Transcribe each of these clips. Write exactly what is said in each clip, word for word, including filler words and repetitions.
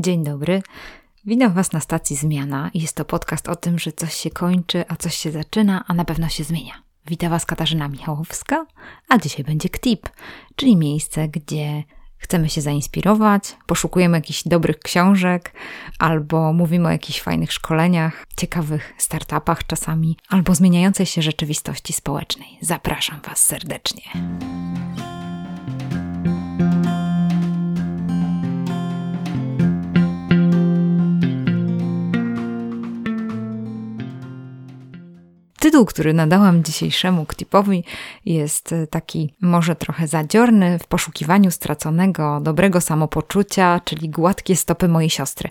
Dzień dobry, witam Was na Stacji Zmiana. Jest to podcast o tym, że coś się kończy, a coś się zaczyna, a na pewno się zmienia. Witam Was Katarzyna Michałowska, a dzisiaj będzie K T I P, czyli miejsce, gdzie chcemy się zainspirować, poszukujemy jakichś dobrych książek, albo mówimy o jakichś fajnych szkoleniach, ciekawych startupach czasami, albo zmieniającej się rzeczywistości społecznej. Zapraszam Was serdecznie. Tytuł, który nadałam dzisiejszemu K T I P-owi, jest taki może trochę zadziorny: w poszukiwaniu straconego dobrego samopoczucia, czyli gładkie stopy mojej siostry.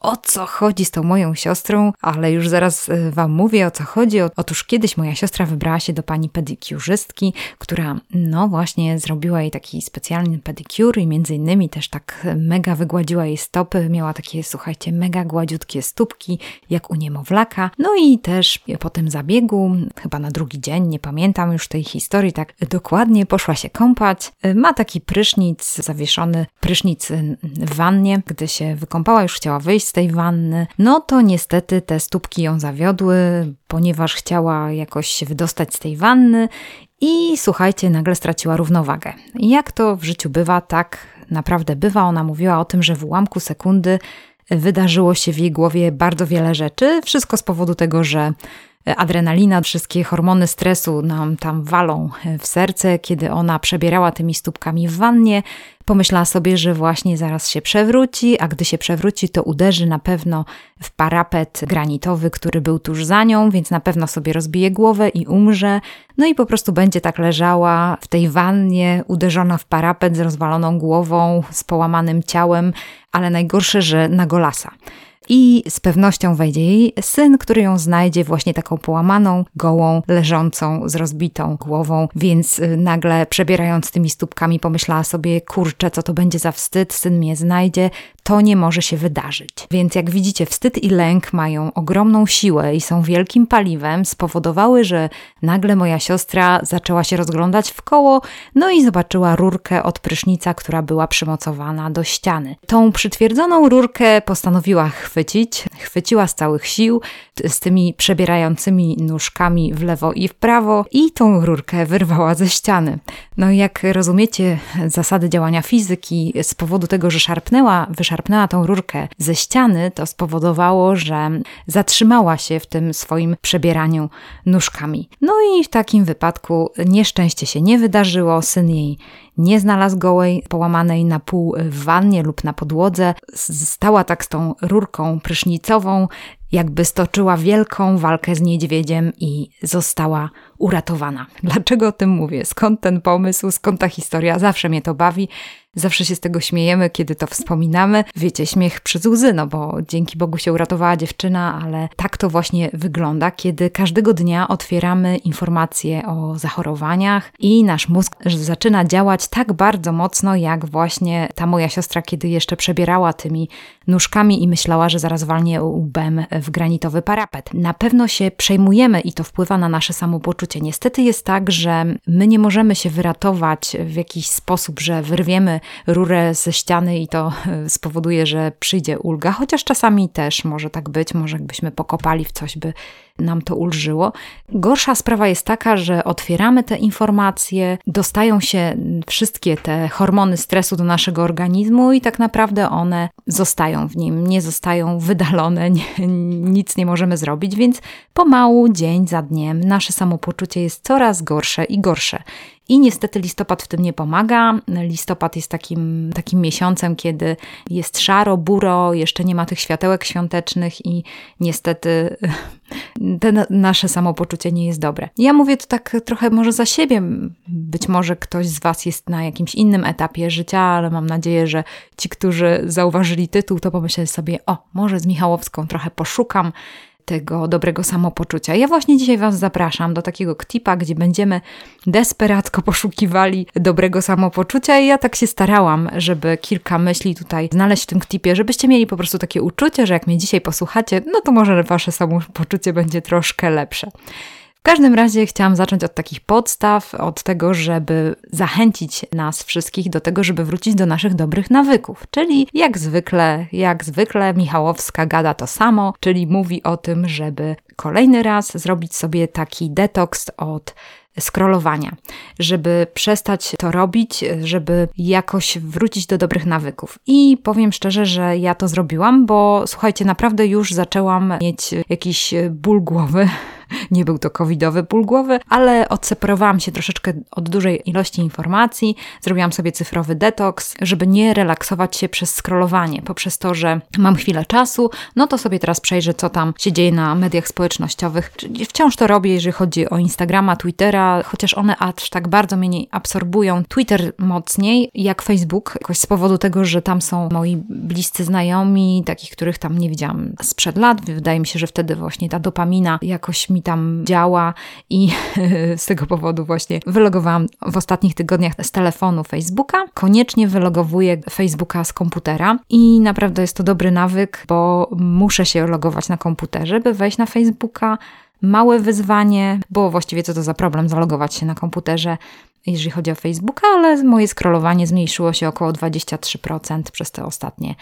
O co chodzi z tą moją siostrą? Ale już zaraz Wam mówię, o co chodzi. Otóż kiedyś moja siostra wybrała się do pani pedikiurzystki, która no właśnie zrobiła jej taki specjalny pedikur i między innymi też tak mega wygładziła jej stopy. Miała takie, słuchajcie, mega gładziutkie stópki, jak u niemowlaka. No i też po tym zabiegu, chyba na drugi dzień, nie pamiętam już tej historii tak dokładnie, poszła się kąpać. Ma taki prysznic zawieszony, prysznic w wannie. Gdy się wykąpała, już chciała wyjść tej wanny, no to niestety te stópki ją zawiodły, ponieważ chciała jakoś się wydostać z tej wanny i słuchajcie, nagle straciła równowagę. I jak to w życiu bywa, tak naprawdę bywa. Ona mówiła o tym, że w ułamku sekundy wydarzyło się w jej głowie bardzo wiele rzeczy, wszystko z powodu tego, że adrenalina, wszystkie hormony stresu nam tam walą w serce. Kiedy ona przebierała tymi stópkami w wannie, pomyślała sobie, że właśnie zaraz się przewróci, a gdy się przewróci, to uderzy na pewno w parapet granitowy, który był tuż za nią, więc na pewno sobie rozbije głowę i umrze. No i po prostu będzie tak leżała w tej wannie, uderzona w parapet z rozwaloną głową, z połamanym ciałem, ale najgorsze, że na golasa. I z pewnością wejdzie jej syn, który ją znajdzie właśnie taką połamaną, gołą, leżącą, z rozbitą głową, więc nagle przebierając tymi stópkami pomyślała sobie: kurczę, co to będzie za wstyd, syn mnie znajdzie, to nie może się wydarzyć. Więc jak widzicie, wstyd i lęk mają ogromną siłę i są wielkim paliwem, spowodowały, że nagle moja siostra zaczęła się rozglądać w koło, no i zobaczyła rurkę od prysznica, która była przymocowana do ściany. Tą przytwierdzoną rurkę postanowiła chwycić, chwyciła z całych sił, z tymi przebierającymi nóżkami w lewo i w prawo i tą rurkę wyrwała ze ściany. No i jak rozumiecie zasady działania fizyki, z powodu tego, że szarpnęła, wyszarpnęła tą rurkę ze ściany, to spowodowało, że zatrzymała się w tym swoim przebieraniu nóżkami. No i w takim wypadku nieszczęście się nie wydarzyło, syn jej nie znalazł gołej, połamanej na pół w wannie lub na podłodze. Stała tak z tą rurką prysznicową, jakby stoczyła wielką walkę z niedźwiedziem i została uratowana. Dlaczego o tym mówię? Skąd ten pomysł? Skąd ta historia? Zawsze mnie to bawi. Zawsze się z tego śmiejemy, kiedy to wspominamy. Wiecie, śmiech przez łzy, no bo dzięki Bogu się uratowała dziewczyna, ale tak to właśnie wygląda, kiedy każdego dnia otwieramy informacje o zachorowaniach i nasz mózg zaczyna działać tak bardzo mocno, jak właśnie ta moja siostra, kiedy jeszcze przebierała tymi nóżkami i myślała, że zaraz walnie łbem w granitowy parapet. Na pewno się przejmujemy i to wpływa na nasze samopoczucie. Niestety jest tak, że my nie możemy się wyratować w jakiś sposób, że wyrwiemy rurę ze ściany i to spowoduje, że przyjdzie ulga, chociaż czasami też może tak być, może jakbyśmy pokopali w coś, by nam to ulżyło. Gorsza sprawa jest taka, że otwieramy te informacje, dostają się wszystkie te hormony stresu do naszego organizmu i tak naprawdę one zostają w nim, nie zostają wydalone, nie, nic nie możemy zrobić, więc pomału, dzień za dniem, nasze samopoczucie jest coraz gorsze i gorsze. I niestety listopad w tym nie pomaga. Listopad jest takim, takim miesiącem, kiedy jest szaro, buro, jeszcze nie ma tych światełek świątecznych i niestety te nasze samopoczucie nie jest dobre. Ja mówię to tak trochę może za siebie. Być może ktoś z Was jest na jakimś innym etapie życia, ale mam nadzieję, że ci, którzy zauważyli tytuł, to pomyśleli sobie: o, może z Michałowską trochę poszukam tego dobrego samopoczucia. Ja właśnie dzisiaj Was zapraszam do takiego K T I P-a, gdzie będziemy desperacko poszukiwali dobrego samopoczucia i ja tak się starałam, żeby kilka myśli tutaj znaleźć w tym K T I P-ie, żebyście mieli po prostu takie uczucie, że jak mnie dzisiaj posłuchacie, no to może Wasze samopoczucie będzie troszkę lepsze. W każdym razie chciałam zacząć od takich podstaw, od tego, żeby zachęcić nas wszystkich do tego, żeby wrócić do naszych dobrych nawyków. Czyli jak zwykle, jak zwykle Michałowska gada to samo, czyli mówi o tym, żeby kolejny raz zrobić sobie taki detoks od scrollowania, żeby przestać to robić, żeby jakoś wrócić do dobrych nawyków. I powiem szczerze, że ja to zrobiłam, bo słuchajcie, naprawdę już zaczęłam mieć jakiś ból głowy. Nie był to covidowy ból głowy, ale odseparowałam się troszeczkę od dużej ilości informacji, zrobiłam sobie cyfrowy detoks, żeby nie relaksować się przez scrollowanie, poprzez to, że mam chwilę czasu, no to sobie teraz przejrzę, co tam się dzieje na mediach społecznościowych. Wciąż to robię, jeżeli chodzi o Instagrama, Twittera, chociaż one aż tak bardzo mnie nie absorbują. Twitter mocniej jak Facebook, jakoś z powodu tego, że tam są moi bliscy znajomi, takich, których tam nie widziałam sprzed lat. Wydaje mi się, że wtedy właśnie ta dopamina jakoś mi tam działa i z tego powodu właśnie wylogowałam w ostatnich tygodniach z telefonu Facebooka. Koniecznie wylogowuję Facebooka z komputera i naprawdę jest to dobry nawyk, bo muszę się logować na komputerze, by wejść na Facebooka. Małe wyzwanie, bo właściwie co to za problem zalogować się na komputerze, jeżeli chodzi o Facebooka, ale moje scrollowanie zmniejszyło się około dwadzieścia trzy procent przez te ostatnie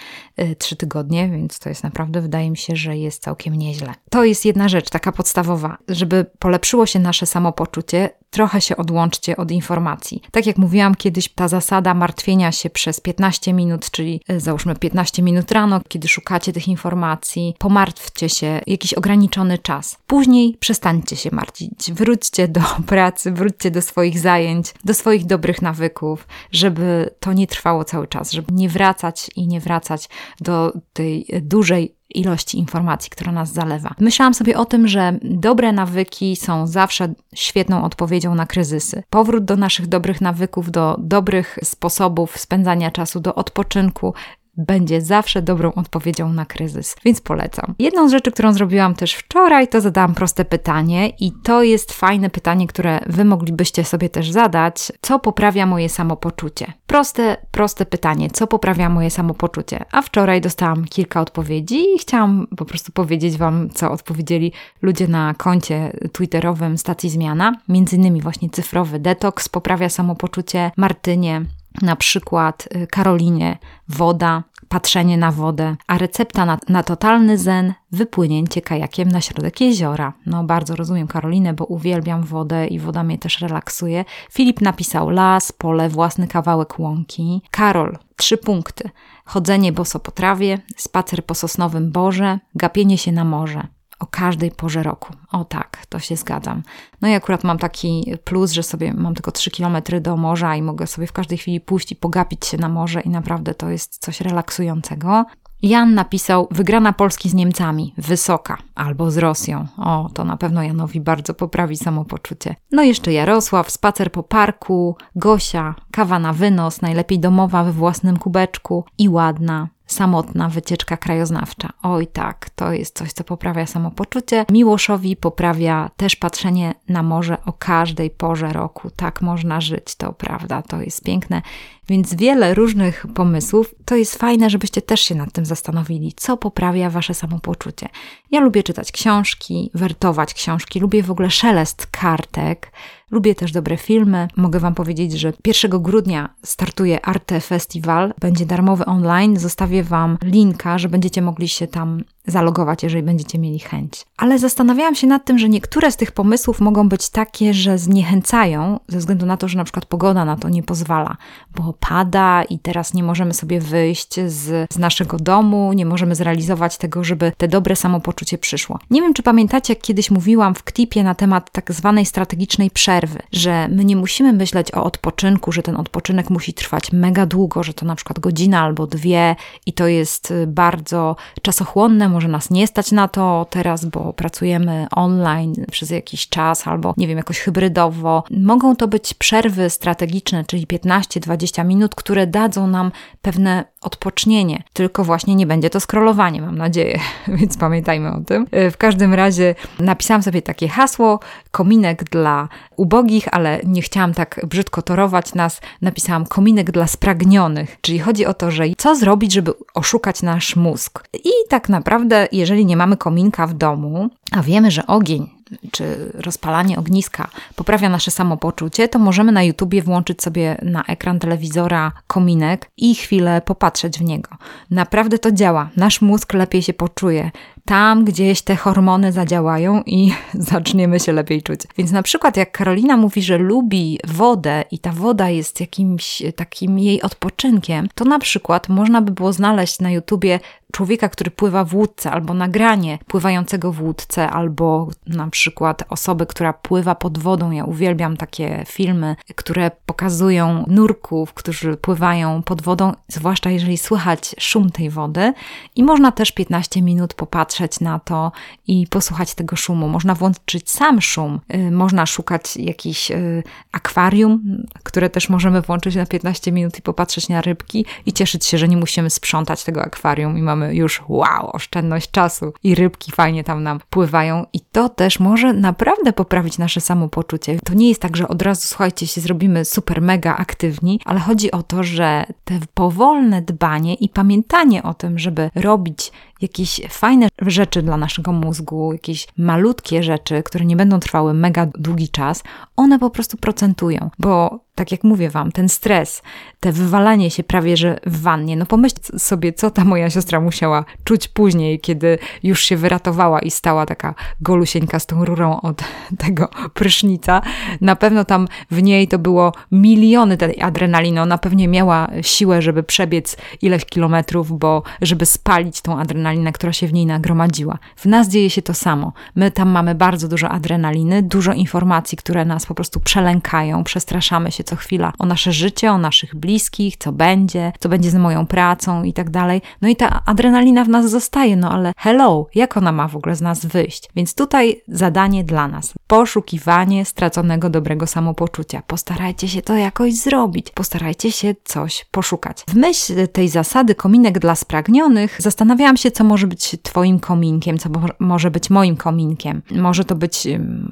trzy tygodnie, więc to jest naprawdę, wydaje mi się, że jest całkiem nieźle. To jest jedna rzecz, taka podstawowa, żeby polepszyło się nasze samopoczucie, trochę się odłączcie od informacji. Tak jak mówiłam kiedyś, ta zasada martwienia się przez piętnaście minut, czyli załóżmy piętnaście minut rano, kiedy szukacie tych informacji, pomartwcie się jakiś ograniczony czas. Później przestańcie się martwić, wróćcie do pracy, wróćcie do swoich zajęć, do swoich dobrych nawyków, żeby to nie trwało cały czas, żeby nie wracać i nie wracać do tej dużej ilości informacji, która nas zalewa. Myślałam sobie o tym, że dobre nawyki są zawsze świetną odpowiedzią na kryzysy. Powrót do naszych dobrych nawyków, do dobrych sposobów spędzania czasu, do odpoczynku będzie zawsze dobrą odpowiedzią na kryzys, więc polecam. Jedną z rzeczy, którą zrobiłam też wczoraj, to zadałam proste pytanie i to jest fajne pytanie, które Wy moglibyście sobie też zadać. Co poprawia moje samopoczucie? Proste, proste pytanie. Co poprawia moje samopoczucie? A wczoraj dostałam kilka odpowiedzi i chciałam po prostu powiedzieć Wam, co odpowiedzieli ludzie na koncie twitterowym Stacji Zmiana. Między innymi właśnie cyfrowy detoks poprawia samopoczucie, Martynie, na przykład Karolinie, woda, patrzenie na wodę, a recepta na, na totalny zen, wypłynięcie kajakiem na środek jeziora. No bardzo rozumiem Karolinę, bo uwielbiam wodę i woda mnie też relaksuje. Filip napisał las, pole, własny kawałek łąki. Karol, trzy punkty. Chodzenie boso po trawie, spacer po sosnowym borze, gapienie się na morze. O każdej porze roku. O tak, to się zgadzam. No i akurat mam taki plus, że sobie mam tylko trzy kilometry do morza i mogę sobie w każdej chwili pójść i pogapić się na morze i naprawdę to jest coś relaksującego. Jan napisał, wygrana Polski z Niemcami, wysoka, albo z Rosją. O, to na pewno Janowi bardzo poprawi samopoczucie. No jeszcze Jarosław, spacer po parku, Gosia, kawa na wynos, najlepiej domowa we własnym kubeczku i ładna, samotna wycieczka krajoznawcza. Oj tak, to jest coś, co poprawia samopoczucie. Miłoszowi poprawia też patrzenie na morze o każdej porze roku. Tak można żyć, to prawda, to jest piękne. Więc wiele różnych pomysłów. To jest fajne, żebyście też się nad tym zastanowili, co poprawia Wasze samopoczucie. Ja lubię czytać książki, wertować książki, lubię w ogóle szelest kartek, lubię też dobre filmy. Mogę Wam powiedzieć, że pierwszego grudnia startuje Arte Festival, będzie darmowy online, zostawię Wam linka, że będziecie mogli się tam zalogować, jeżeli będziecie mieli chęć. Ale zastanawiałam się nad tym, że niektóre z tych pomysłów mogą być takie, że zniechęcają, ze względu na to, że na przykład pogoda na to nie pozwala, bo pada i teraz nie możemy sobie wyjść z, z naszego domu, nie możemy zrealizować tego, żeby te dobre samopoczucie przyszło. Nie wiem, czy pamiętacie, jak kiedyś mówiłam w K T I P ie na temat tak zwanej strategicznej przerwy, że my nie musimy myśleć o odpoczynku, że ten odpoczynek musi trwać mega długo, że to na przykład godzina albo dwie i to jest bardzo czasochłonne, może nas nie stać na to teraz, bo pracujemy online przez jakiś czas albo, nie wiem, jakoś hybrydowo. Mogą to być przerwy strategiczne, czyli piętnaście do dwudziestu minut, które dadzą nam pewne odpocznienie. Tylko właśnie nie będzie to scrollowanie, mam nadzieję, więc pamiętajmy o tym. W każdym razie napisałam sobie takie hasło, kominek dla ubogich, ale nie chciałam tak brzydko torować nas. Napisałam kominek dla spragnionych, czyli chodzi o to, że co zrobić, żeby oszukać nasz mózg. I tak naprawdę, jeżeli nie mamy kominka w domu, a wiemy, że ogień czy rozpalanie ogniska poprawia nasze samopoczucie, to możemy na YouTubie włączyć sobie na ekran telewizora kominek i chwilę popatrzeć w niego. Naprawdę to działa. Nasz mózg lepiej się poczuje. Tam gdzieś te hormony zadziałają i zaczniemy się lepiej czuć. Więc na przykład jak Karolina mówi, że lubi wodę i ta woda jest jakimś takim jej odpoczynkiem, to na przykład można by było znaleźć na YouTubie człowieka, który pływa w łódce, albo nagranie pływającego w łódce, albo na przykład osobę, która pływa pod wodą. Ja uwielbiam takie filmy, które pokazują nurków, którzy pływają pod wodą, zwłaszcza jeżeli słychać szum tej wody. I można też piętnaście minut popatrzeć na to i posłuchać tego szumu. Można włączyć sam szum, yy, można szukać jakichś yy, akwarium, które też możemy włączyć na piętnaście minut i popatrzeć na rybki i cieszyć się, że nie musimy sprzątać tego akwarium i mamy już wow, oszczędność czasu i rybki fajnie tam nam pływają i to też może naprawdę poprawić nasze samopoczucie. To nie jest tak, że od razu, słuchajcie, się zrobimy super mega aktywni, ale chodzi o to, że te powolne dbanie i pamiętanie o tym, żeby robić jakieś fajne rzeczy dla naszego mózgu, jakieś malutkie rzeczy, które nie będą trwały mega długi czas, one po prostu procentują, bo tak jak mówię Wam, ten stres, te wywalanie się prawie że w wannie, no pomyślcie sobie, co ta moja siostra musiała czuć później, kiedy już się wyratowała i stała taka golusieńka z tą rurą od tego prysznica. Na pewno tam w niej to było miliony tej adrenaliny, ona pewnie miała siłę, żeby przebiec ileś kilometrów, bo żeby spalić tą adrenalinę, która się w niej nagromadziła. W nas dzieje się to samo. My tam mamy bardzo dużo adrenaliny, dużo informacji, które nas po prostu przelękają, przestraszamy się co chwila o nasze życie, o naszych bliskich, co będzie, co będzie z moją pracą i tak dalej. No i ta adrenalina w nas zostaje, no ale hello, jak ona ma w ogóle z nas wyjść? Więc tutaj zadanie dla nas. Poszukiwanie straconego dobrego samopoczucia. Postarajcie się to jakoś zrobić. Postarajcie się coś poszukać. W myśl tej zasady kominek dla spragnionych zastanawiałam się, co może być Twoim kominkiem, co może być moim kominkiem. Może to być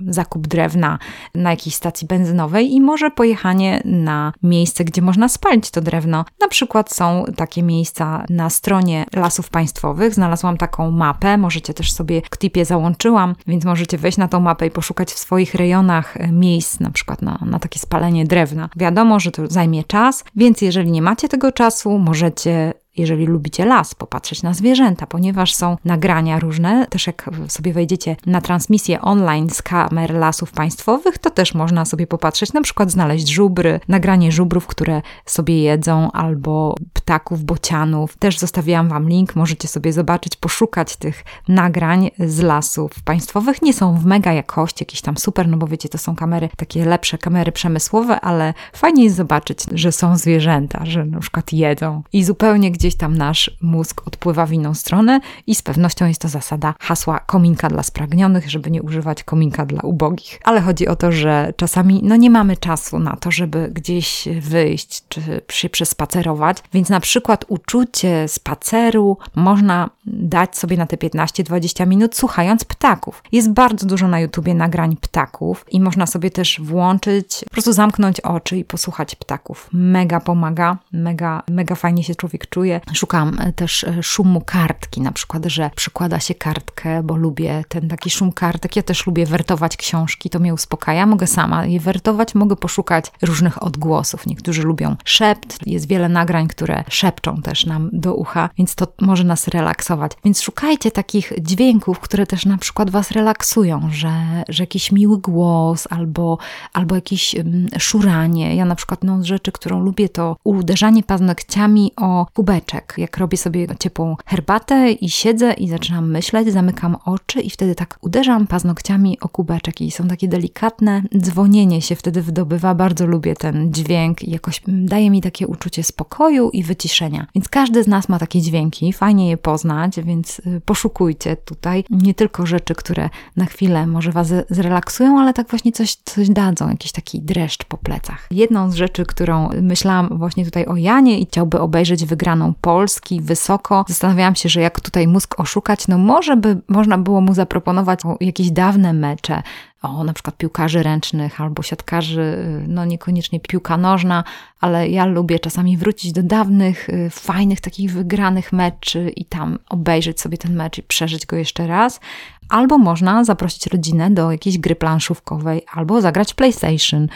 zakup drewna na jakiejś stacji benzynowej i może pojechanie na miejsce, gdzie można spalić to drewno. Na przykład są takie miejsca na stronie Lasów Państwowych. Znalazłam taką mapę, możecie też sobie w K T I P ie załączyłam, więc możecie wejść na tą mapę i poszukać w swoich rejonach miejsc, na przykład na, na takie spalenie drewna. Wiadomo, że to zajmie czas, więc jeżeli nie macie tego czasu, możecie, jeżeli lubicie las, popatrzeć na zwierzęta, ponieważ są nagrania różne. Też jak sobie wejdziecie na transmisję online z kamer Lasów Państwowych, to też można sobie popatrzeć, na przykład znaleźć żubry, nagranie żubrów, które sobie jedzą, albo ptaków, bocianów. Też zostawiłam Wam link, możecie sobie zobaczyć, poszukać tych nagrań z Lasów Państwowych. Nie są w mega jakości, jakieś tam super, no bo wiecie, to są kamery, takie lepsze kamery przemysłowe, ale fajnie jest zobaczyć, że są zwierzęta, że na przykład jedzą i zupełnie gdzieś tam nasz mózg odpływa w inną stronę i z pewnością jest to zasada hasła kominka dla spragnionych, żeby nie używać kominka dla ubogich. Ale chodzi o to, że czasami no nie mamy czasu na to, żeby gdzieś wyjść czy się przespacerować, więc na przykład uczucie spaceru można dać sobie na te piętnaście dwadzieścia minut słuchając ptaków. Jest bardzo dużo na YouTubie nagrań ptaków i można sobie też włączyć, po prostu zamknąć oczy i posłuchać ptaków. Mega pomaga, mega, mega fajnie się człowiek czuje. Szukam też szumu kartki, na przykład, że przykłada się kartkę, bo lubię ten taki szum kartek. Ja też lubię wertować książki, to mnie uspokaja. Mogę sama je wertować, mogę poszukać różnych odgłosów. Niektórzy lubią szept, jest wiele nagrań, które szepczą też nam do ucha, więc to może nas relaksować. Więc szukajcie takich dźwięków, które też na przykład Was relaksują, że, że jakiś miły głos albo, albo jakieś um, szuranie. Ja na przykład no, z rzeczy, którą lubię, to uderzanie paznokciami o kubeczek. Jak robię sobie ciepłą herbatę i siedzę i zaczynam myśleć, zamykam oczy i wtedy tak uderzam paznokciami o kubeczek i są takie delikatne dzwonienie się wtedy wydobywa. Bardzo lubię ten dźwięk i jakoś daje mi takie uczucie spokoju i wyciszenia. Więc każdy z nas ma takie dźwięki, fajnie je poznać, więc poszukujcie tutaj nie tylko rzeczy, które na chwilę może Was zrelaksują, ale tak właśnie coś, coś dadzą, jakiś taki dreszcz po plecach. Jedną z rzeczy, którą myślałam właśnie tutaj o Janie i chciałby obejrzeć wygraną Polski, wysoko. Zastanawiałam się, że jak tutaj mózg oszukać, no może by można było mu zaproponować jakieś dawne mecze, o na przykład piłkarzy ręcznych albo siatkarzy, no niekoniecznie piłka nożna, ale ja lubię czasami wrócić do dawnych, fajnych takich wygranych meczy i tam obejrzeć sobie ten mecz i przeżyć go jeszcze raz. Albo można zaprosić rodzinę do jakiejś gry planszówkowej, albo zagrać PlayStation.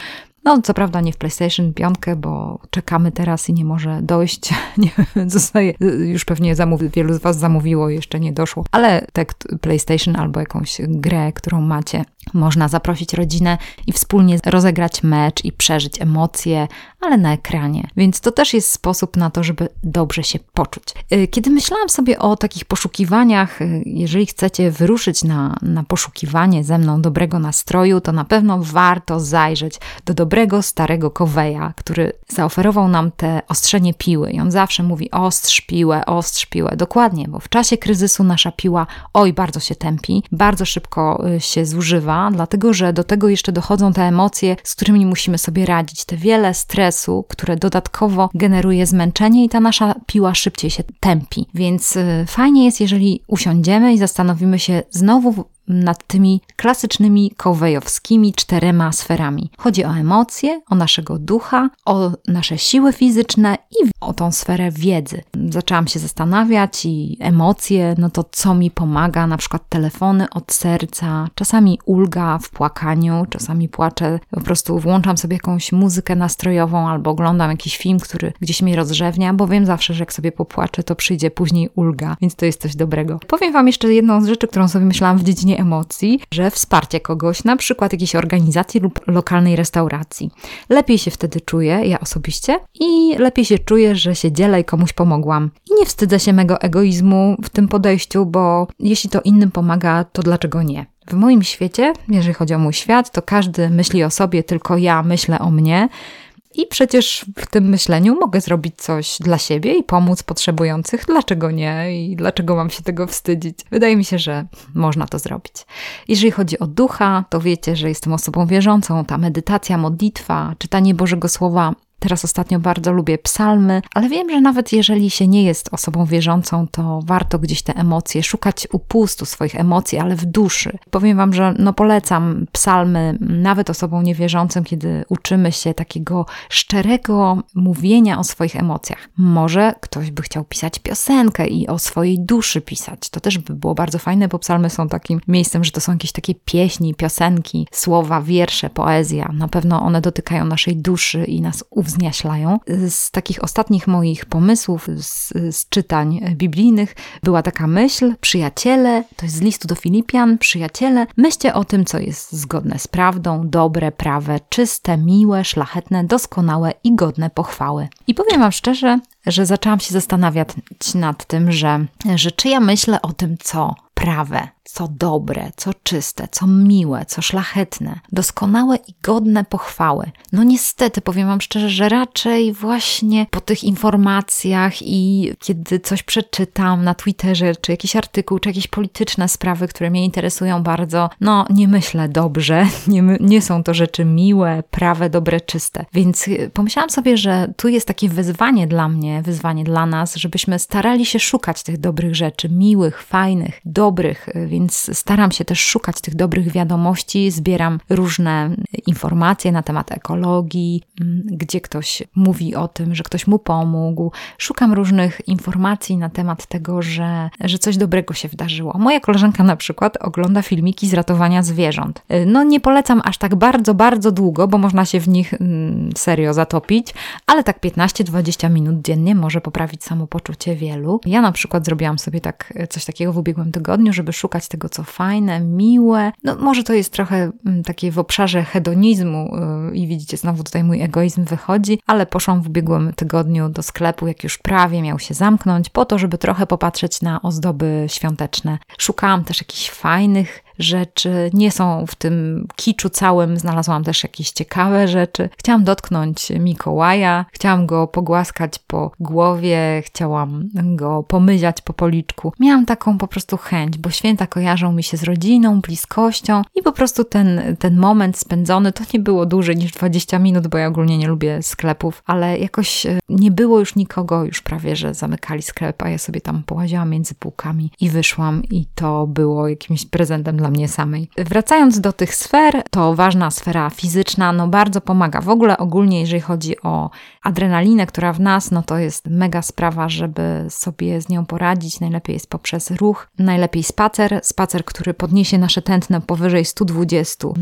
No, co prawda nie w PlayStation pięć, bo czekamy teraz i nie może dojść. Nie wiem, zostaje, już pewnie zamówi, wielu z Was zamówiło, jeszcze nie doszło. Ale te PlayStation albo jakąś grę, którą macie, można zaprosić rodzinę i wspólnie rozegrać mecz i przeżyć emocje, ale na ekranie. Więc to też jest sposób na to, żeby dobrze się poczuć. Kiedy myślałam sobie o takich poszukiwaniach, jeżeli chcecie wyruszyć na, na poszukiwanie ze mną dobrego nastroju, to na pewno warto zajrzeć do dobrego Dobrego, starego Coveya, który zaoferował nam te ostrzenie piły. I on zawsze mówi: ostrz piłę, ostrz piłę. Dokładnie, bo w czasie kryzysu nasza piła oj, bardzo się tępi, bardzo szybko się zużywa, dlatego że do tego jeszcze dochodzą te emocje, z którymi musimy sobie radzić. Te wiele stresu, które dodatkowo generuje zmęczenie i ta nasza piła szybciej się tępi. Więc fajnie jest, jeżeli usiądziemy i zastanowimy się znowu nad tymi klasycznymi Coveyowskimi czterema sferami. Chodzi o emocje, o naszego ducha, o nasze siły fizyczne i o tą sferę wiedzy. Zaczęłam się zastanawiać i emocje, no to co mi pomaga, na przykład telefony od serca, czasami ulga w płakaniu, czasami płaczę, po prostu włączam sobie jakąś muzykę nastrojową albo oglądam jakiś film, który gdzieś mnie rozrzewnia, bo wiem zawsze, że jak sobie popłaczę, to przyjdzie później ulga, więc to jest coś dobrego. Powiem Wam jeszcze jedną z rzeczy, którą sobie myślałam w dziedzinie emocji, że wsparcie kogoś, na przykład jakiejś organizacji lub lokalnej restauracji. Lepiej się wtedy czuję, ja osobiście, i lepiej się czuję, że się dzielę i komuś pomogłam. I nie wstydzę się mego egoizmu w tym podejściu, bo jeśli to innym pomaga, to dlaczego nie? W moim świecie, jeżeli chodzi o mój świat, to każdy myśli o sobie, tylko ja myślę o mnie. I przecież w tym myśleniu mogę zrobić coś dla siebie i pomóc potrzebujących. Dlaczego nie? I dlaczego mam się tego wstydzić? Wydaje mi się, że można to zrobić. Jeżeli chodzi o ducha, to wiecie, że jestem osobą wierzącą. Ta medytacja, modlitwa, czytanie Bożego Słowa. Teraz ostatnio bardzo lubię psalmy, ale wiem, że nawet jeżeli się nie jest osobą wierzącą, to warto gdzieś te emocje, szukać upustu swoich emocji, ale w duszy. Powiem Wam, że no polecam psalmy nawet osobom niewierzącym, kiedy uczymy się takiego szczerego mówienia o swoich emocjach. Może ktoś by chciał pisać piosenkę i o swojej duszy pisać. To też by było bardzo fajne, bo psalmy są takim miejscem, że to są jakieś takie pieśni, piosenki, słowa, wiersze, poezja. Na pewno one dotykają naszej duszy i nas uwzględniają. Wzniaślają. Z takich ostatnich moich pomysłów, z, z czytań biblijnych, była taka myśl: przyjaciele, to jest z listu do Filipian, przyjaciele, myślcie o tym, co jest zgodne z prawdą, dobre, prawe, czyste, miłe, szlachetne, doskonałe i godne pochwały. I powiem Wam szczerze, że zaczęłam się zastanawiać nad tym, że, że czy ja myślę o tym, co prawe, co dobre, co czyste, co miłe, co szlachetne, doskonałe i godne pochwały. No niestety, powiem Wam szczerze, że raczej właśnie po tych informacjach i kiedy coś przeczytam na Twitterze, czy jakiś artykuł, czy jakieś polityczne sprawy, które mnie interesują bardzo, no nie myślę dobrze, nie, nie są to rzeczy miłe, prawe, dobre, czyste. Więc pomyślałam sobie, że tu jest takie wyzwanie dla mnie, wyzwanie dla nas, żebyśmy starali się szukać tych dobrych rzeczy, miłych, fajnych, dobrych, więc staram się też szukać tych dobrych wiadomości, zbieram różne informacje na temat ekologii, gdzie ktoś mówi o tym, że ktoś mu pomógł. Szukam różnych informacji na temat tego, że, że coś dobrego się wydarzyło. Moja koleżanka na przykład ogląda filmiki z ratowania zwierząt. No nie polecam aż tak bardzo, bardzo długo, bo można się w nich serio zatopić, ale tak piętnaście dwadzieścia minut dziennie może poprawić samopoczucie wielu. Ja na przykład zrobiłam sobie tak, coś takiego w ubiegłym tygodniu, żeby szukać tego, co fajne, miłe. No może to jest trochę takie w obszarze hedonizmu yy, i widzicie, znowu tutaj mój egoizm wychodzi, ale poszłam w ubiegłym tygodniu do sklepu, jak już prawie miał się zamknąć, po to, żeby trochę popatrzeć na ozdoby świąteczne. Szukałam też jakichś fajnych rzeczy, nie są w tym kiczu całym, znalazłam też jakieś ciekawe rzeczy. Chciałam dotknąć Mikołaja, chciałam go pogłaskać po głowie, chciałam go pomyziać po policzku. Miałam taką po prostu chęć, bo święta kojarzą mi się z rodziną, bliskością i po prostu ten, ten moment spędzony, to nie było dłużej niż dwadzieścia minut, bo ja ogólnie nie lubię sklepów, ale jakoś nie było już nikogo, już prawie, że zamykali sklep, a ja sobie tam połaziłam między półkami i wyszłam i to było jakimś prezentem dla dla mnie samej. Wracając do tych sfer, to ważna sfera fizyczna, no bardzo pomaga. W ogóle ogólnie, jeżeli chodzi o adrenalinę, która w nas, no to jest mega sprawa, żeby sobie z nią poradzić. Najlepiej jest poprzez ruch, najlepiej spacer. Spacer, który podniesie nasze tętno powyżej stu dwudziestu.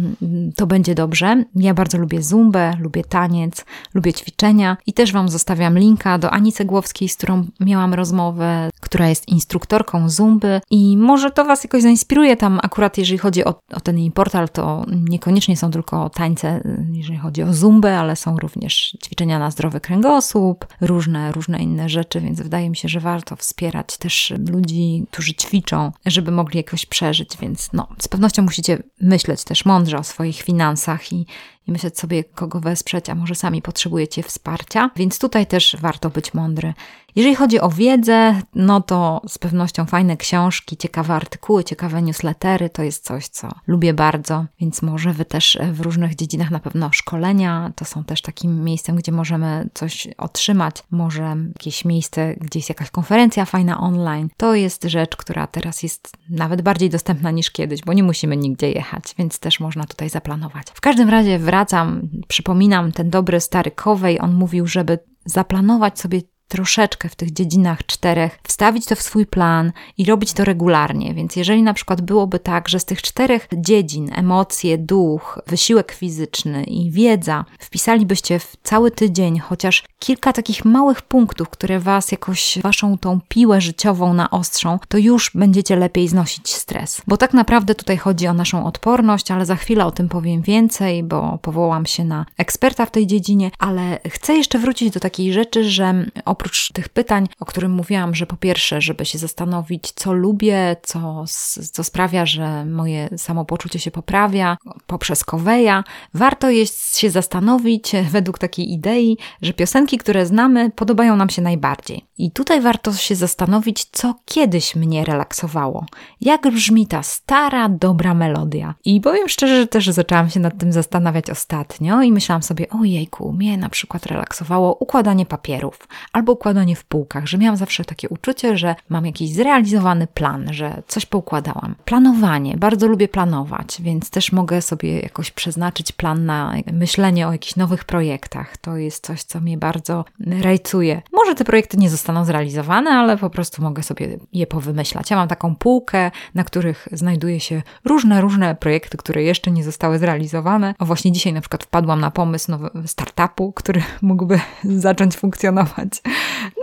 To będzie dobrze. Ja bardzo lubię zumbę, lubię taniec, lubię ćwiczenia i też Wam zostawiam linka do Ani Cegłowskiej, z którą miałam rozmowę, która jest instruktorką zumby i może to Was jakoś zainspiruje. Tam akurat jeżeli chodzi o, o ten jej portal, to niekoniecznie są tylko tańce, jeżeli chodzi o zumbę, ale są również ćwiczenia na zdrowy kręgosłup, różne, różne inne rzeczy, więc wydaje mi się, że warto wspierać też ludzi, którzy ćwiczą, żeby mogli jakoś przeżyć, więc no, z pewnością musicie myśleć też mądrze o swoich finansach i i myśleć sobie, kogo wesprzeć, a może sami potrzebujecie wsparcia, więc tutaj też warto być mądry. Jeżeli chodzi o wiedzę, no to z pewnością fajne książki, ciekawe artykuły, ciekawe newslettery, to jest coś, co lubię bardzo, więc może Wy też w różnych dziedzinach na pewno szkolenia, to są też takim miejscem, gdzie możemy coś otrzymać, może jakieś miejsce, gdzie jest jakaś konferencja fajna online, to jest rzecz, która teraz jest nawet bardziej dostępna niż kiedyś, bo nie musimy nigdzie jechać, więc też można tutaj zaplanować. W każdym razie wracam, przypominam ten dobry stary Kowej, on mówił, żeby zaplanować sobie troszeczkę w tych dziedzinach czterech, wstawić to w swój plan i robić to regularnie. Więc jeżeli na przykład byłoby tak, że z tych czterech dziedzin, emocje, duch, wysiłek fizyczny i wiedza, wpisalibyście w cały tydzień chociaż kilka takich małych punktów, które Was jakoś, Waszą tą piłę życiową naostrzą, to już będziecie lepiej znosić stres. Bo tak naprawdę tutaj chodzi o naszą odporność, ale za chwilę o tym powiem więcej, bo powołam się na eksperta w tej dziedzinie, ale chcę jeszcze wrócić do takiej rzeczy, że oprócz tych pytań, o których mówiłam, że po pierwsze, żeby się zastanowić, co lubię, co, co sprawia, że moje samopoczucie się poprawia poprzez Coveya, warto jest się zastanowić według takiej idei, że piosenki, które znamy, podobają nam się najbardziej. I tutaj warto się zastanowić, co kiedyś mnie relaksowało. Jak brzmi ta stara, dobra melodia. I powiem szczerze, że też zaczęłam się nad tym zastanawiać ostatnio i myślałam sobie, ojejku, mnie na przykład relaksowało układanie papierów, albo układanie w półkach, że miałam zawsze takie uczucie, że mam jakiś zrealizowany plan, że coś poukładałam. Planowanie, bardzo lubię planować, więc też mogę sobie jakoś przeznaczyć plan na myślenie o jakichś nowych projektach. To jest coś, co mnie bardzo rajcuje. Może te projekty nie zostaną zrealizowane, ale po prostu mogę sobie je powymyślać. Ja mam taką półkę, na których znajduje się różne, różne projekty, które jeszcze nie zostały zrealizowane. A właśnie dzisiaj na przykład wpadłam na pomysł nowego startupu, który mógłby zacząć funkcjonować.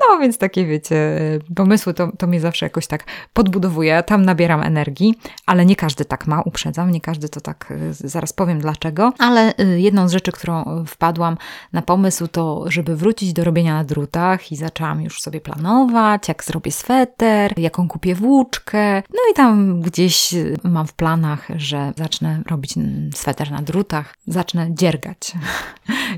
No więc takie, wiecie, pomysły to, to mnie zawsze jakoś tak podbudowuje, tam nabieram energii, ale nie każdy tak ma, uprzedzam, nie każdy to tak, zaraz powiem dlaczego, ale jedną z rzeczy, którą wpadłam na pomysł, to żeby wrócić do robienia na drutach i zaczęłam już sobie planować, jak zrobię sweter, jaką kupię włóczkę, no i tam gdzieś mam w planach, że zacznę robić sweter na drutach, zacznę dziergać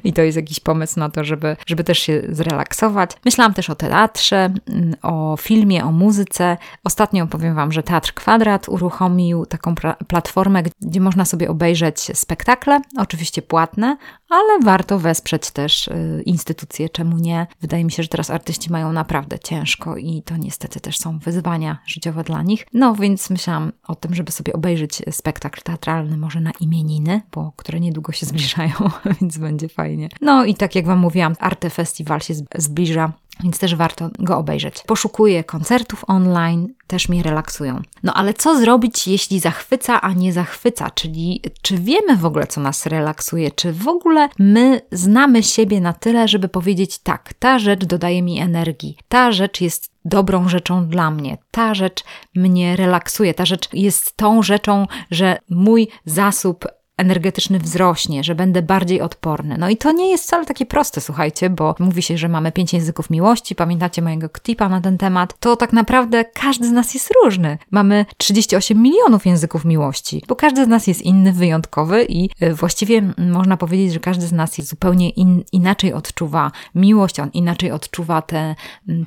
i to jest jakiś pomysł na to, żeby, żeby też się zrelaksować. Myślałam też o teatrze, o filmie, o muzyce. Ostatnio powiem Wam, że Teatr Kwadrat uruchomił taką pra- platformę, gdzie można sobie obejrzeć spektakle, oczywiście płatne, ale warto wesprzeć też y, instytucje, czemu nie. Wydaje mi się, że teraz artyści mają naprawdę ciężko i to niestety też są wyzwania życiowe dla nich. No więc myślałam o tym, żeby sobie obejrzeć spektakl teatralny może na imieniny, bo które niedługo się zbliżają, więc będzie fajnie. No i tak jak Wam mówiłam, Arte Festival się zbliża, więc też warto go obejrzeć. Poszukuję koncertów online, też mnie relaksują. No ale co zrobić, jeśli zachwyca, a nie zachwyca? Czyli czy wiemy w ogóle, co nas relaksuje? Czy w ogóle my znamy siebie na tyle, żeby powiedzieć tak, ta rzecz dodaje mi energii, ta rzecz jest dobrą rzeczą dla mnie. Ta rzecz mnie relaksuje, ta rzecz jest tą rzeczą, że mój zasób energetyczny wzrośnie, że będę bardziej odporny. No i to nie jest wcale takie proste, słuchajcie, bo mówi się, że mamy pięć języków miłości, pamiętacie mojego K T I P a na ten temat, to tak naprawdę każdy z nas jest różny. Mamy trzydzieści osiem milionów języków miłości, bo każdy z nas jest inny, wyjątkowy i właściwie można powiedzieć, że każdy z nas zupełnie in, inaczej odczuwa miłość, on inaczej odczuwa te,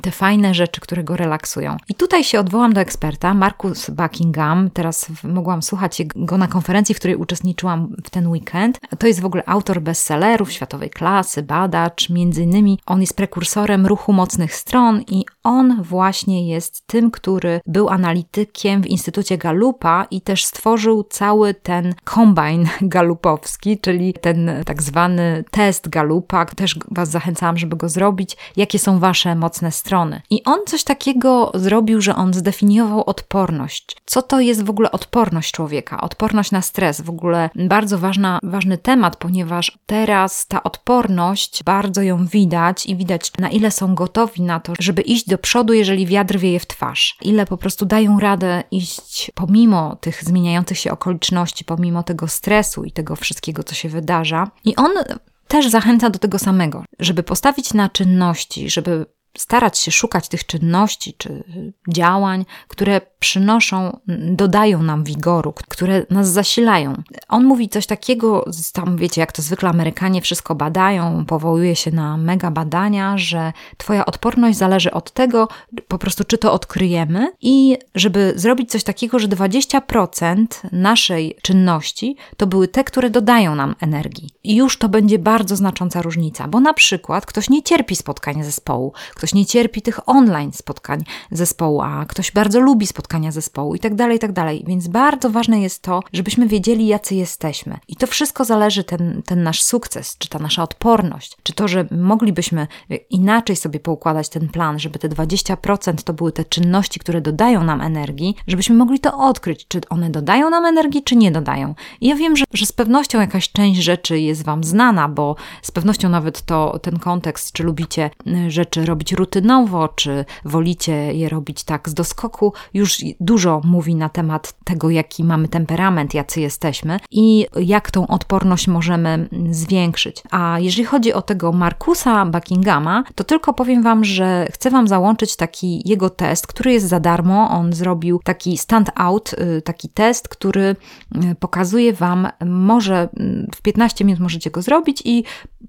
te fajne rzeczy, które go relaksują. I tutaj się odwołam do eksperta, Marcus Buckingham, teraz mogłam słuchać go na konferencji, w której uczestniczyłam byłam w ten weekend. To jest w ogóle autor bestsellerów światowej klasy, badacz. Między innymi on jest prekursorem ruchu mocnych stron i on właśnie jest tym, który był analitykiem w Instytucie Gallupa i też stworzył cały ten kombajn gallupowski, czyli ten tak zwany test Gallupa. Też Was zachęcałam, żeby go zrobić. Jakie są Wasze mocne strony? I on coś takiego zrobił, że on zdefiniował odporność. Co to jest w ogóle odporność człowieka? Odporność na stres. W ogóle bardzo ważna, ważny temat, ponieważ teraz ta odporność, bardzo ją widać i widać, na ile są gotowi na to, żeby iść do przodu, jeżeli wiatr wieje w twarz. Ile po prostu dają radę iść pomimo tych zmieniających się okoliczności, pomimo tego stresu i tego wszystkiego, co się wydarza. I on też zachęca do tego samego, żeby postawić na czynności, żeby starać się szukać tych czynności czy działań, które przynoszą, dodają nam wigoru, które nas zasilają. On mówi coś takiego, tam wiecie, jak to zwykle Amerykanie wszystko badają, powołuje się na mega badania, że Twoja odporność zależy od tego, po prostu czy to odkryjemy i żeby zrobić coś takiego, że dwadzieścia procent naszej czynności to były te, które dodają nam energii. I już to będzie bardzo znacząca różnica, bo na przykład ktoś nie cierpi spotkań zespołu, ktoś nie cierpi tych online spotkań zespołu, a ktoś bardzo lubi spotkania zespołu i tak dalej, i tak dalej. Więc bardzo ważne jest to, żebyśmy wiedzieli, jacy jesteśmy. I to wszystko zależy, ten, ten nasz sukces, czy ta nasza odporność, czy to, że moglibyśmy inaczej sobie poukładać ten plan, żeby te dwadzieścia procent to były te czynności, które dodają nam energii, żebyśmy mogli to odkryć, czy one dodają nam energii, czy nie dodają. I ja wiem, że, że z pewnością jakaś część rzeczy jest Wam znana, bo z pewnością nawet to, ten kontekst, czy lubicie rzeczy robić, robić rutynowo, czy wolicie je robić tak z doskoku, już dużo mówi na temat tego, jaki mamy temperament, jacy jesteśmy i jak tą odporność możemy zwiększyć. A jeżeli chodzi o tego Marcusa Buckinghama, to tylko powiem Wam, że chcę Wam załączyć taki jego test, który jest za darmo. On zrobił taki stand-out, taki test, który pokazuje Wam, może w piętnaście minut możecie go zrobić i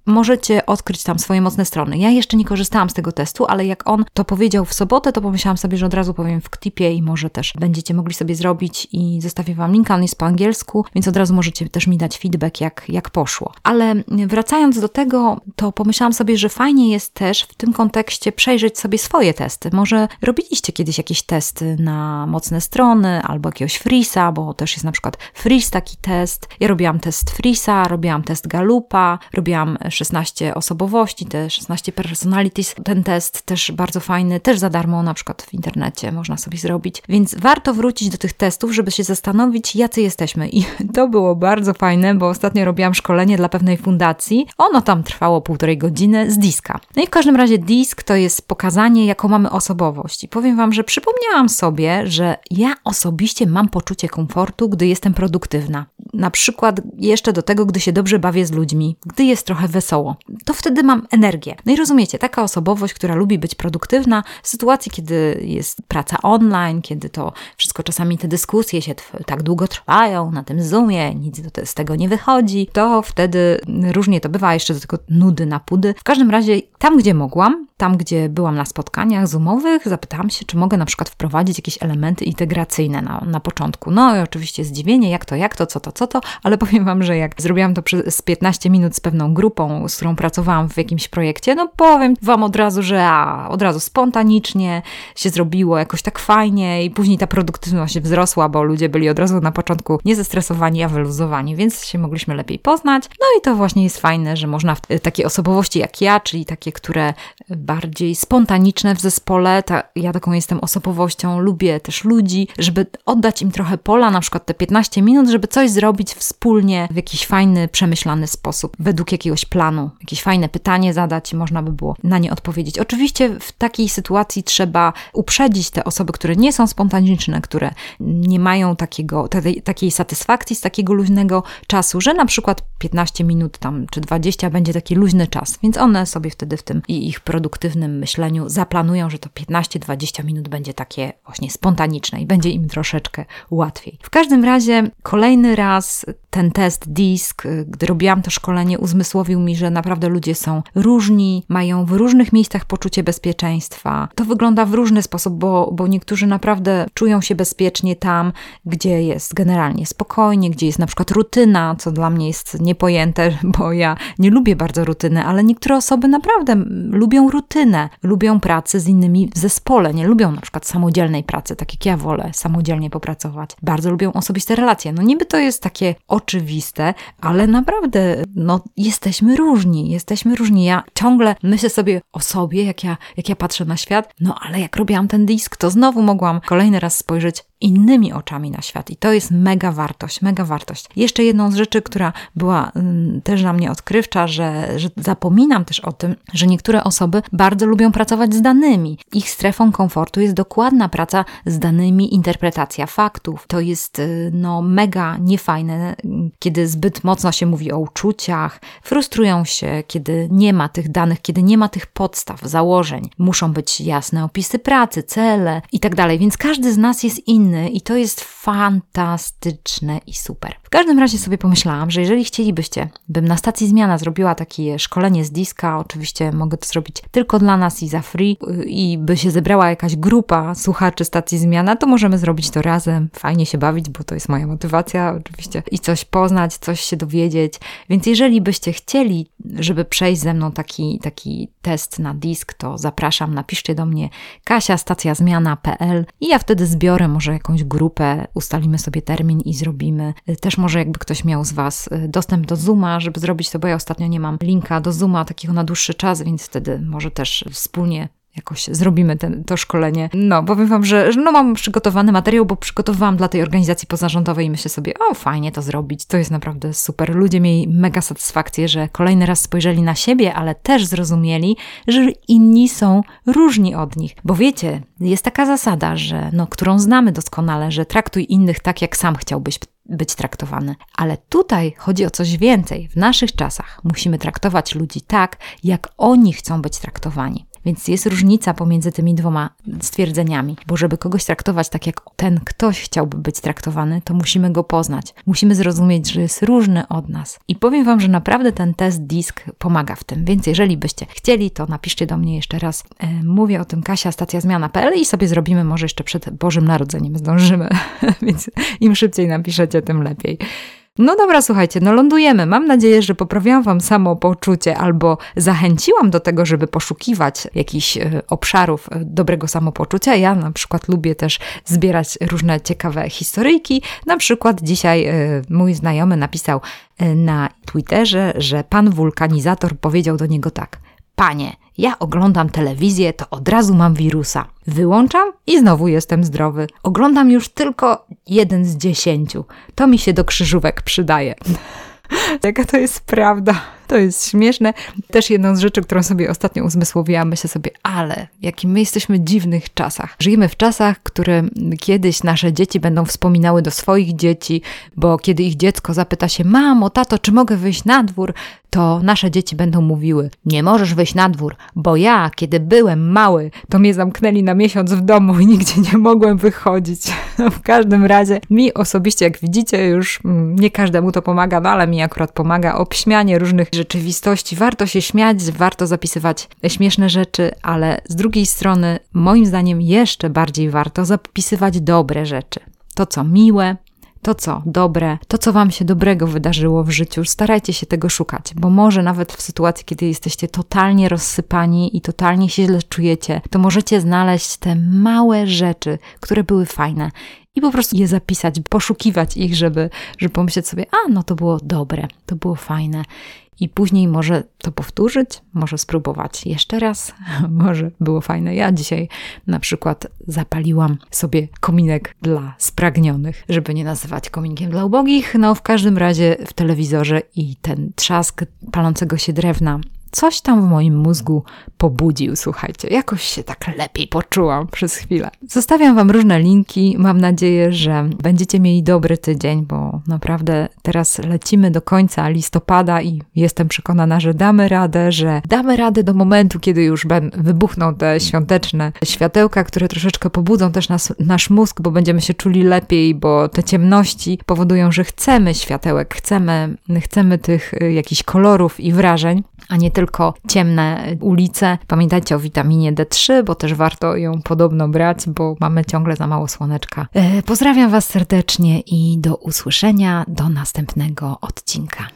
możecie odkryć tam swoje mocne strony. Ja jeszcze nie korzystałam z tego testu, ale jak on to powiedział w sobotę, to pomyślałam sobie, że od razu powiem w K T I P ie i może też będziecie mogli sobie zrobić i zostawię Wam linka, on jest po angielsku, więc od razu możecie też mi dać feedback, jak, jak poszło. Ale wracając do tego, to pomyślałam sobie, że fajnie jest też w tym kontekście przejrzeć sobie swoje testy. Może robiliście kiedyś jakieś testy na mocne strony albo jakiegoś Frisa, bo też jest na przykład Fris taki test. Ja robiłam test Frisa, robiłam test Gallupa, robiłam szesnaście osobowości, te szesnaście personalities. Ten test też bardzo fajny, też za darmo na przykład w internecie można sobie zrobić. Więc warto wrócić do tych testów, żeby się zastanowić, jacy jesteśmy. I to było bardzo fajne, bo ostatnio robiłam szkolenie dla pewnej fundacji. Ono tam trwało półtorej godziny z diska. No i w każdym razie disk to jest pokazanie, jaką mamy osobowość. I powiem Wam, że przypomniałam sobie, że ja osobiście mam poczucie komfortu, gdy jestem produktywna. Na przykład jeszcze do tego, gdy się dobrze bawię z ludźmi, gdy jest trochę wesoło. To wtedy mam energię. No i rozumiecie, taka osobowość, która lubi być produktywna w sytuacji, kiedy jest praca online, kiedy to wszystko, czasami te dyskusje się tw- tak długo trwają na tym Zoomie, nic z tego nie wychodzi, to wtedy różnie to bywa, jeszcze do tego nudy na pudy. W każdym razie tam, gdzie mogłam, tam, gdzie byłam na spotkaniach zoomowych, zapytałam się, czy mogę na przykład wprowadzić jakieś elementy integracyjne na, na początku. No i oczywiście zdziwienie, jak to, jak to, co to, co to, ale powiem Wam, że jak zrobiłam to przez piętnaście minut z pewną grupą, z którą pracowałam w jakimś projekcie, no powiem Wam od razu, że a, od razu spontanicznie się zrobiło jakoś tak fajnie i później ta produktywność się wzrosła, bo ludzie byli od razu na początku niezestresowani, a wyluzowani, więc się mogliśmy lepiej poznać. No i to właśnie jest fajne, że można w takie osobowości jak ja, czyli takie, które bardziej spontaniczne w zespole, ta, ja taką jestem osobowością, lubię też ludzi, żeby oddać im trochę pola, na przykład te piętnaście minut, żeby coś zrobić wspólnie w jakiś fajny, przemyślany sposób, według jakiegoś planu, jakieś fajne pytanie zadać i można by było na nie odpowiedzieć. Oczywiście w takiej sytuacji trzeba uprzedzić te osoby, które nie są spontaniczne, które nie mają takiego, tej, takiej satysfakcji z takiego luźnego czasu, że na przykład piętnaście minut tam czy dwadzieścia będzie taki luźny czas, więc one sobie wtedy w tym i ich produktywnym myśleniu zaplanują, że to piętnaście dwadzieścia minut będzie takie właśnie spontaniczne i będzie im troszeczkę łatwiej. W każdym razie kolejny raz ten test disk, gdy robiłam to szkolenie, uzmysłowił mi, że naprawdę ludzie są różni, mają w różnych miejscach po poczucie bezpieczeństwa. To wygląda w różny sposób, bo, bo niektórzy naprawdę czują się bezpiecznie tam, gdzie jest generalnie spokojnie, gdzie jest na przykład rutyna, co dla mnie jest niepojęte, bo ja nie lubię bardzo rutyny, ale niektóre osoby naprawdę lubią rutynę, lubią pracę z innymi w zespole, nie lubią na przykład samodzielnej pracy, tak jak ja wolę samodzielnie popracować. Bardzo lubią osobiste relacje. No niby to jest takie oczywiste, ale naprawdę no jesteśmy różni, jesteśmy różni. Ja ciągle myślę sobie o sobie, jak ja, jak ja patrzę na świat, no ale jak robiłam ten disk, to znowu mogłam kolejny raz spojrzeć innymi oczami na świat i to jest mega wartość, mega wartość. Jeszcze jedną z rzeczy, która była mm, też dla mnie odkrywcza, że, że zapominam też o tym, że niektóre osoby bardzo lubią pracować z danymi. Ich strefą komfortu jest dokładna praca z danymi, interpretacja faktów. To jest no mega niefajne, kiedy zbyt mocno się mówi o uczuciach, frustrują się, kiedy nie ma tych danych, kiedy nie ma tych podstaw, założeń. Muszą być jasne opisy pracy, cele i tak dalej, więc każdy z nas jest inny i to jest fantastyczne i super. W każdym razie sobie pomyślałam, że jeżeli chcielibyście, bym na Stacji Zmiana zrobiła takie szkolenie z diska, oczywiście mogę to zrobić tylko dla nas i za free, i by się zebrała jakaś grupa słuchaczy Stacji Zmiana, to możemy zrobić to razem, fajnie się bawić, bo to jest moja motywacja oczywiście, i coś poznać, coś się dowiedzieć, więc jeżeli byście chcieli, żeby przejść ze mną taki, taki test na disk, to zapraszam, napiszcie do mnie kasia at stacjazmiana kropka p l i ja wtedy zbiorę może jakąś grupę, ustalimy sobie termin i zrobimy. Też może jakby ktoś miał z Was dostęp do Zooma, żeby zrobić to, bo ja ostatnio nie mam linka do Zooma takiego na dłuższy czas, więc wtedy może też wspólnie jakoś zrobimy ten, to szkolenie. No, powiem Wam, że, że no mam przygotowany materiał, bo przygotowałam dla tej organizacji pozarządowej i myślę sobie, o fajnie to zrobić, to jest naprawdę super. Ludzie mieli mega satysfakcję, że kolejny raz spojrzeli na siebie, ale też zrozumieli, że inni są różni od nich. Bo wiecie, jest taka zasada, że no, którą znamy doskonale, że traktuj innych tak, jak sam chciałbyś być traktowany. Ale tutaj chodzi o coś więcej. W naszych czasach musimy traktować ludzi tak, jak oni chcą być traktowani. Więc jest różnica pomiędzy tymi dwoma stwierdzeniami, bo żeby kogoś traktować tak, jak ten ktoś chciałby być traktowany, to musimy go poznać. Musimy zrozumieć, że jest różny od nas. I powiem Wam, że naprawdę ten test disk pomaga w tym, więc jeżeli byście chcieli, to napiszcie do mnie jeszcze raz. E, mówię o tym kasia at stacjazmiana kropka p l i sobie zrobimy, może jeszcze przed Bożym Narodzeniem zdążymy, więc im szybciej napiszecie, tym lepiej. No dobra, słuchajcie, no lądujemy. Mam nadzieję, że poprawiłam Wam samopoczucie albo zachęciłam do tego, żeby poszukiwać jakichś obszarów dobrego samopoczucia. Ja na przykład lubię też zbierać różne ciekawe historyjki. Na przykład dzisiaj mój znajomy napisał na Twitterze, że pan wulkanizator powiedział do niego tak: panie, ja oglądam telewizję, to od razu mam wirusa. Wyłączam i znowu jestem zdrowy. Oglądam już tylko jeden z dziesięciu. To mi się do krzyżówek przydaje. Jaka to jest prawda? To jest śmieszne. Też jedną z rzeczy, którą sobie ostatnio uzmysłowiłam, myślę sobie, ale jakim my jesteśmy w dziwnych czasach. Żyjemy w czasach, które kiedyś nasze dzieci będą wspominały do swoich dzieci, bo kiedy ich dziecko zapyta się, mamo, tato, czy mogę wyjść na dwór, to nasze dzieci będą mówiły, nie możesz wyjść na dwór, bo ja, kiedy byłem mały, to mnie zamknęli na miesiąc w domu i nigdzie nie mogłem wychodzić. No, w każdym razie mi osobiście, jak widzicie, już nie każdemu to pomaga, no ale mi akurat pomaga obśmianie różnych rzeczywistości. Warto się śmiać, warto zapisywać śmieszne rzeczy, ale z drugiej strony, moim zdaniem, jeszcze bardziej warto zapisywać dobre rzeczy. To, co miłe, to, co dobre, to, co Wam się dobrego wydarzyło w życiu, starajcie się tego szukać, bo może nawet w sytuacji, kiedy jesteście totalnie rozsypani i totalnie się źle czujecie, to możecie znaleźć te małe rzeczy, które były fajne i po prostu je zapisać, poszukiwać ich, żeby, żeby pomyśleć sobie, a no to było dobre, to było fajne. I później może to powtórzyć, może spróbować jeszcze raz, może było fajne. Ja dzisiaj na przykład zapaliłam sobie kominek dla spragnionych, żeby nie nazywać kominkiem dla ubogich. No w każdym razie w telewizorze i ten trzask palącego się drewna coś tam w moim mózgu pobudził, słuchajcie. Jakoś się tak lepiej poczułam przez chwilę. Zostawiam Wam różne linki. Mam nadzieję, że będziecie mieli dobry tydzień, bo naprawdę teraz lecimy do końca listopada i jestem przekonana, że damy radę, że damy radę do momentu, kiedy już wybuchną te świąteczne światełka, które troszeczkę pobudzą też nas, nasz mózg, bo będziemy się czuli lepiej, bo te ciemności powodują, że chcemy światełek, chcemy, chcemy tych jakichś kolorów i wrażeń, a nie tylko ciemne ulice. Pamiętajcie o witaminie D trzy, bo też warto ją podobno brać, bo mamy ciągle za mało słoneczka. Pozdrawiam Was serdecznie i do usłyszenia, do następnego odcinka.